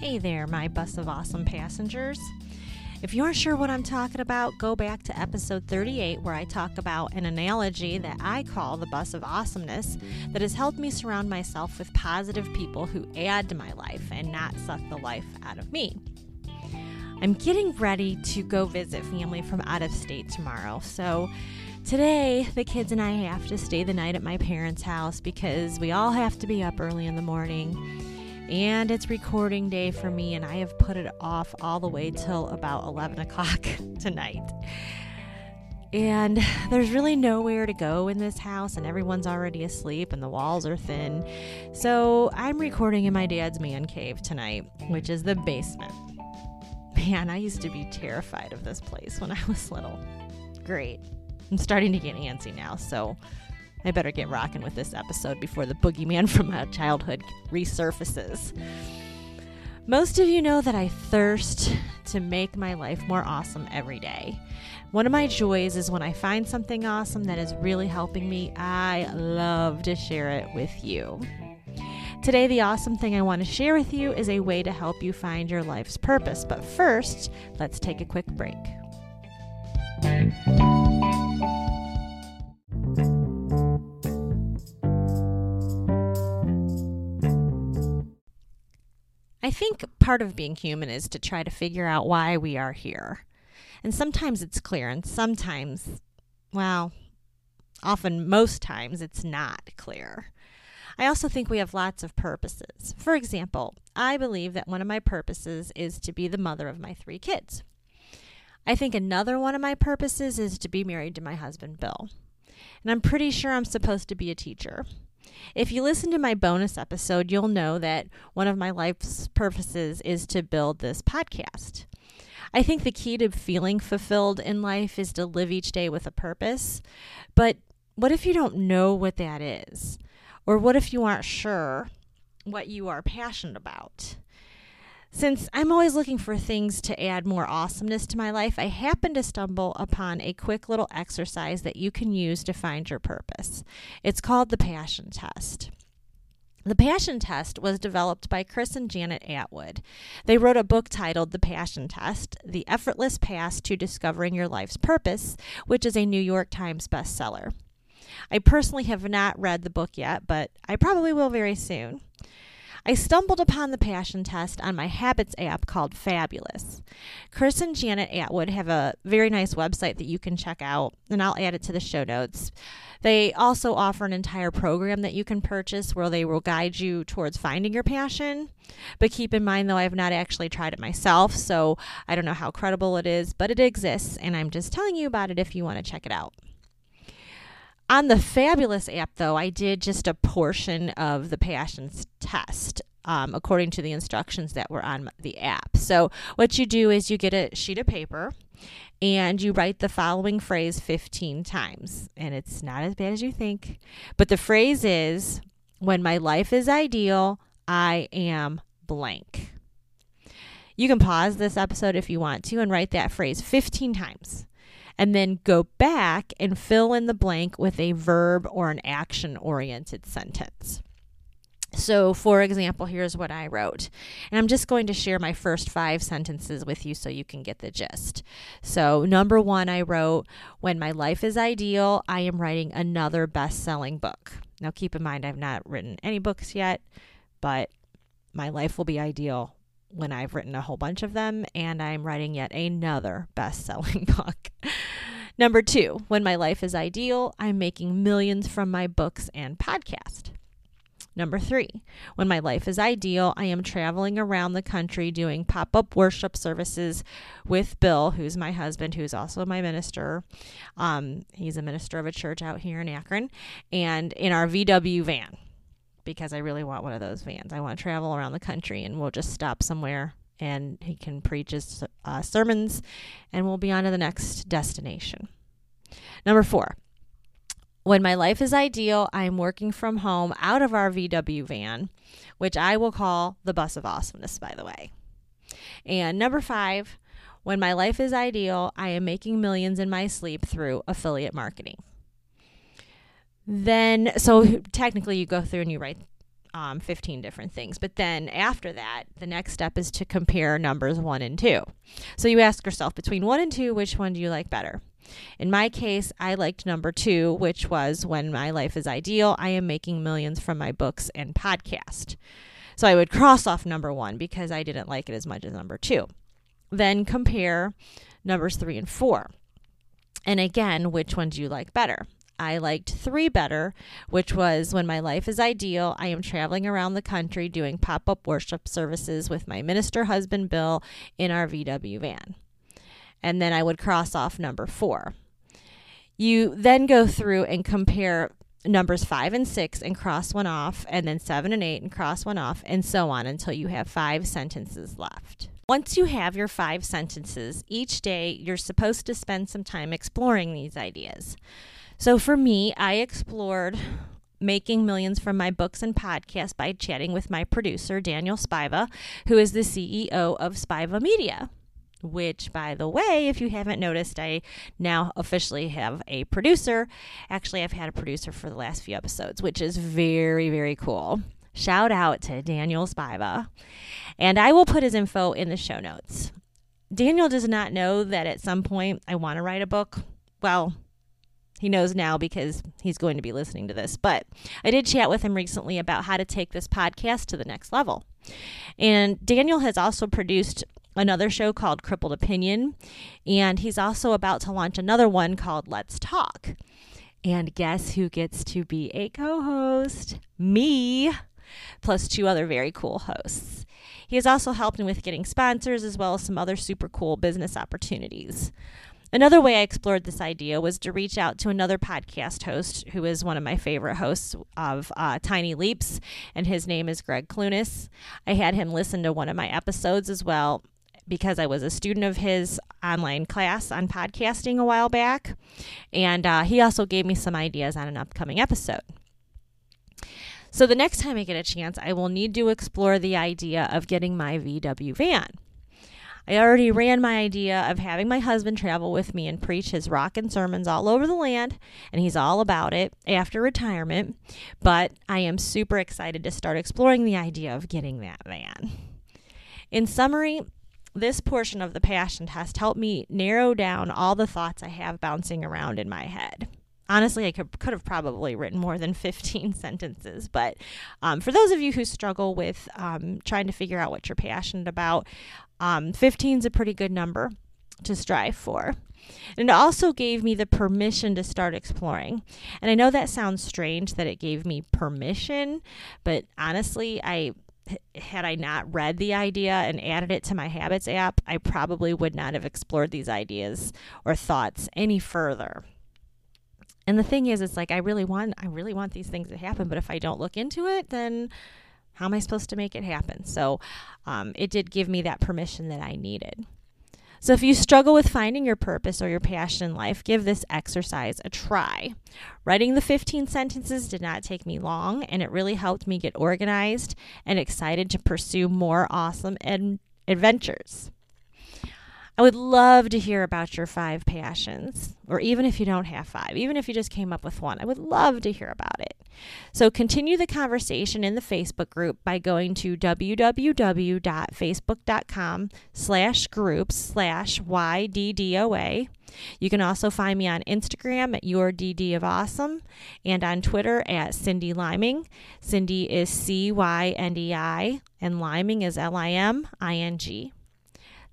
Hey there, my bus of awesome passengers. If you aren't sure what I'm talking about, go back to episode 38 where I talk about an analogy that I call the bus of awesomeness that has helped me surround myself with positive people who add to my life and not suck the life out of me. I'm getting ready to go visit family from out of state tomorrow. So today, the kids and I have to stay the night at my parents' house because we all have to be up early in the morning. And it's recording day for me, and I have put it off all the way till about 11 o'clock tonight. And there's really nowhere to go in this house, and everyone's already asleep, and the walls are thin. So I'm recording in my dad's man cave tonight, which is the basement. Man, I used to be terrified of this place when I was little. Great. I'm starting to get antsy now, so I better get rocking with this episode before the boogeyman from my childhood resurfaces. Most of you know that I thirst to make my life more awesome every day. One of my joys is when I find something awesome that is really helping me, I love to share it with you. Today, the awesome thing I want to share with you is a way to help you find your life's purpose. But first, let's take a quick break. I think part of being human is to try to figure out why we are here. And sometimes it's clear, and sometimes, well, often most times it's not clear. I also think we have lots of purposes. For example, I believe that one of my purposes is to be the mother of my 3 kids. I think another one of my purposes is to be married to my husband, Bill. And I'm pretty sure I'm supposed to be a teacher. If you listen to my bonus episode, you'll know that one of my life's purposes is to build this podcast. I think the key to feeling fulfilled in life is to live each day with a purpose. But what if you don't know what that is? Or what if you aren't sure what you are passionate about? Since I'm always looking for things to add more awesomeness to my life, I happened to stumble upon a quick little exercise that you can use to find your purpose. It's called the Passion Test. The Passion Test was developed by Chris and Janet Atwood. They wrote a book titled The Passion Test, The Effortless Path to Discovering Your Life's Purpose, which is a New York Times bestseller. I personally have not read the book yet, but I probably will very soon. I stumbled upon the Passion Test on my Habits app called Fabulous. Chris and Janet Atwood have a very nice website that you can check out, and I'll add it to the show notes. They also offer an entire program that you can purchase where they will guide you towards finding your passion. But keep in mind, though, I have not actually tried it myself, so I don't know how credible it is, but it exists, and I'm just telling you about it if you want to check it out. On the Fabulous app, though, I did just a portion of the Passion Test according to the instructions that were on the app. So what you do is you get a sheet of paper and you write the following phrase 15 times. And it's not as bad as you think. But the phrase is, when my life is ideal, I am blank. You can pause this episode if you want to and write that phrase 15 times. And then go back and fill in the blank with a verb or an action-oriented sentence. So, for example, here's what I wrote. And I'm just going to share my first 5 sentences with you so you can get the gist. So, number 1, I wrote, when my life is ideal, I am writing another best-selling book. Now, keep in mind, I've not written any books yet, but my life will be ideal when I've written a whole bunch of them, and I'm writing yet another best-selling book. Number 2, when my life is ideal, I'm making millions from my books and podcast. Number 3, when my life is ideal, I am traveling around the country doing pop-up worship services with Bill, who's my husband, who's also my minister. He's a minister of a church out here in Akron, and in our VW van, because I really want one of those vans. I want to travel around the country, and we'll just stop somewhere, and he can preach his sermons, and we'll be on to the next destination. Number 4. When my life is ideal, I'm working from home out of our VW van, which I will call the Bus of Awesomeness, by the way. And number 5, when my life is ideal, I am making millions in my sleep through affiliate marketing. Then, so technically you go through and you write 15 different things. But then after that, the next step is to compare numbers 1 and 2. So you ask yourself, between 1 and 2, which one do you like better? In my case, I liked number 2, which was when my life is ideal, I am making millions from my books and podcast. So I would cross off number 1 because I didn't like it as much as number 2. Then compare numbers 3 and 4. And again, which one do you like better? I liked 3 better, which was when my life is ideal, I am traveling around the country doing pop-up worship services with my minister husband, Bill, in our VW van. And then I would cross off number 4. You then go through and compare numbers 5 and 6 and cross one off, and then 7 and 8 and cross one off, and so on until you have 5 sentences left. Once you have your 5 sentences, each day you're supposed to spend some time exploring these ideas. So for me, I explored making millions from my books and podcasts by chatting with my producer, Daniel Spiva, who is the CEO of Spiva Media. Which, by the way, if you haven't noticed, I now officially have a producer. Actually, I've had a producer for the last few episodes, which is very, very cool. Shout out to Daniel Spiva. And I will put his info in the show notes. Daniel does not know that at some point I want to write a book. Well, he knows now because he's going to be listening to this. But I did chat with him recently about how to take this podcast to the next level. And Daniel has also produced another show called Crippled Opinion, and he's also about to launch another one called Let's Talk. And guess who gets to be a co-host? Me, plus 2 other very cool hosts. He has also helped me with getting sponsors as well as some other super cool business opportunities. Another way I explored this idea was to reach out to another podcast host who is one of my favorite hosts of Tiny Leaps, and his name is Greg Clunas. I had him listen to one of my episodes as well, because I was a student of his online class on podcasting a while back. And he also gave me some ideas on an upcoming episode. So the next time I get a chance, I will need to explore the idea of getting my VW van. I already ran my idea of having my husband travel with me and preach his rockin' sermons all over the land, and he's all about it after retirement, but I am super excited to start exploring the idea of getting that van. In summary, this portion of the passion test helped me narrow down all the thoughts I have bouncing around in my head. Honestly, I could have probably written more than 15 sentences, but for those of you who struggle with trying to figure out what you're passionate about, 15 is a pretty good number to strive for. And it also gave me the permission to start exploring. And I know that sounds strange that it gave me permission, but honestly, had I not read the idea and added it to my Habits app, I probably would not have explored these ideas or thoughts any further. And the thing is, it's like, I really want these things to happen, but if I don't look into it, then how am I supposed to make it happen? So it did give me that permission that I needed. So if you struggle with finding your purpose or your passion in life, give this exercise a try. Writing the 15 sentences did not take me long, and it really helped me get organized and excited to pursue more awesome adventures. I would love to hear about your 5 passions, or even if you don't have 5, even if you just came up with one, I would love to hear about it. So continue the conversation in the Facebook group by going to facebook.com/groups/YDDOA. You can also find me on Instagram at YourDDOfAwesome and on Twitter at Cindy Liming. Cindy is CYNDI and Liming is LIMING.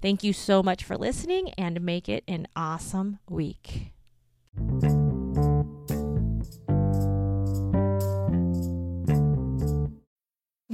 Thank you so much for listening, and make it an awesome week.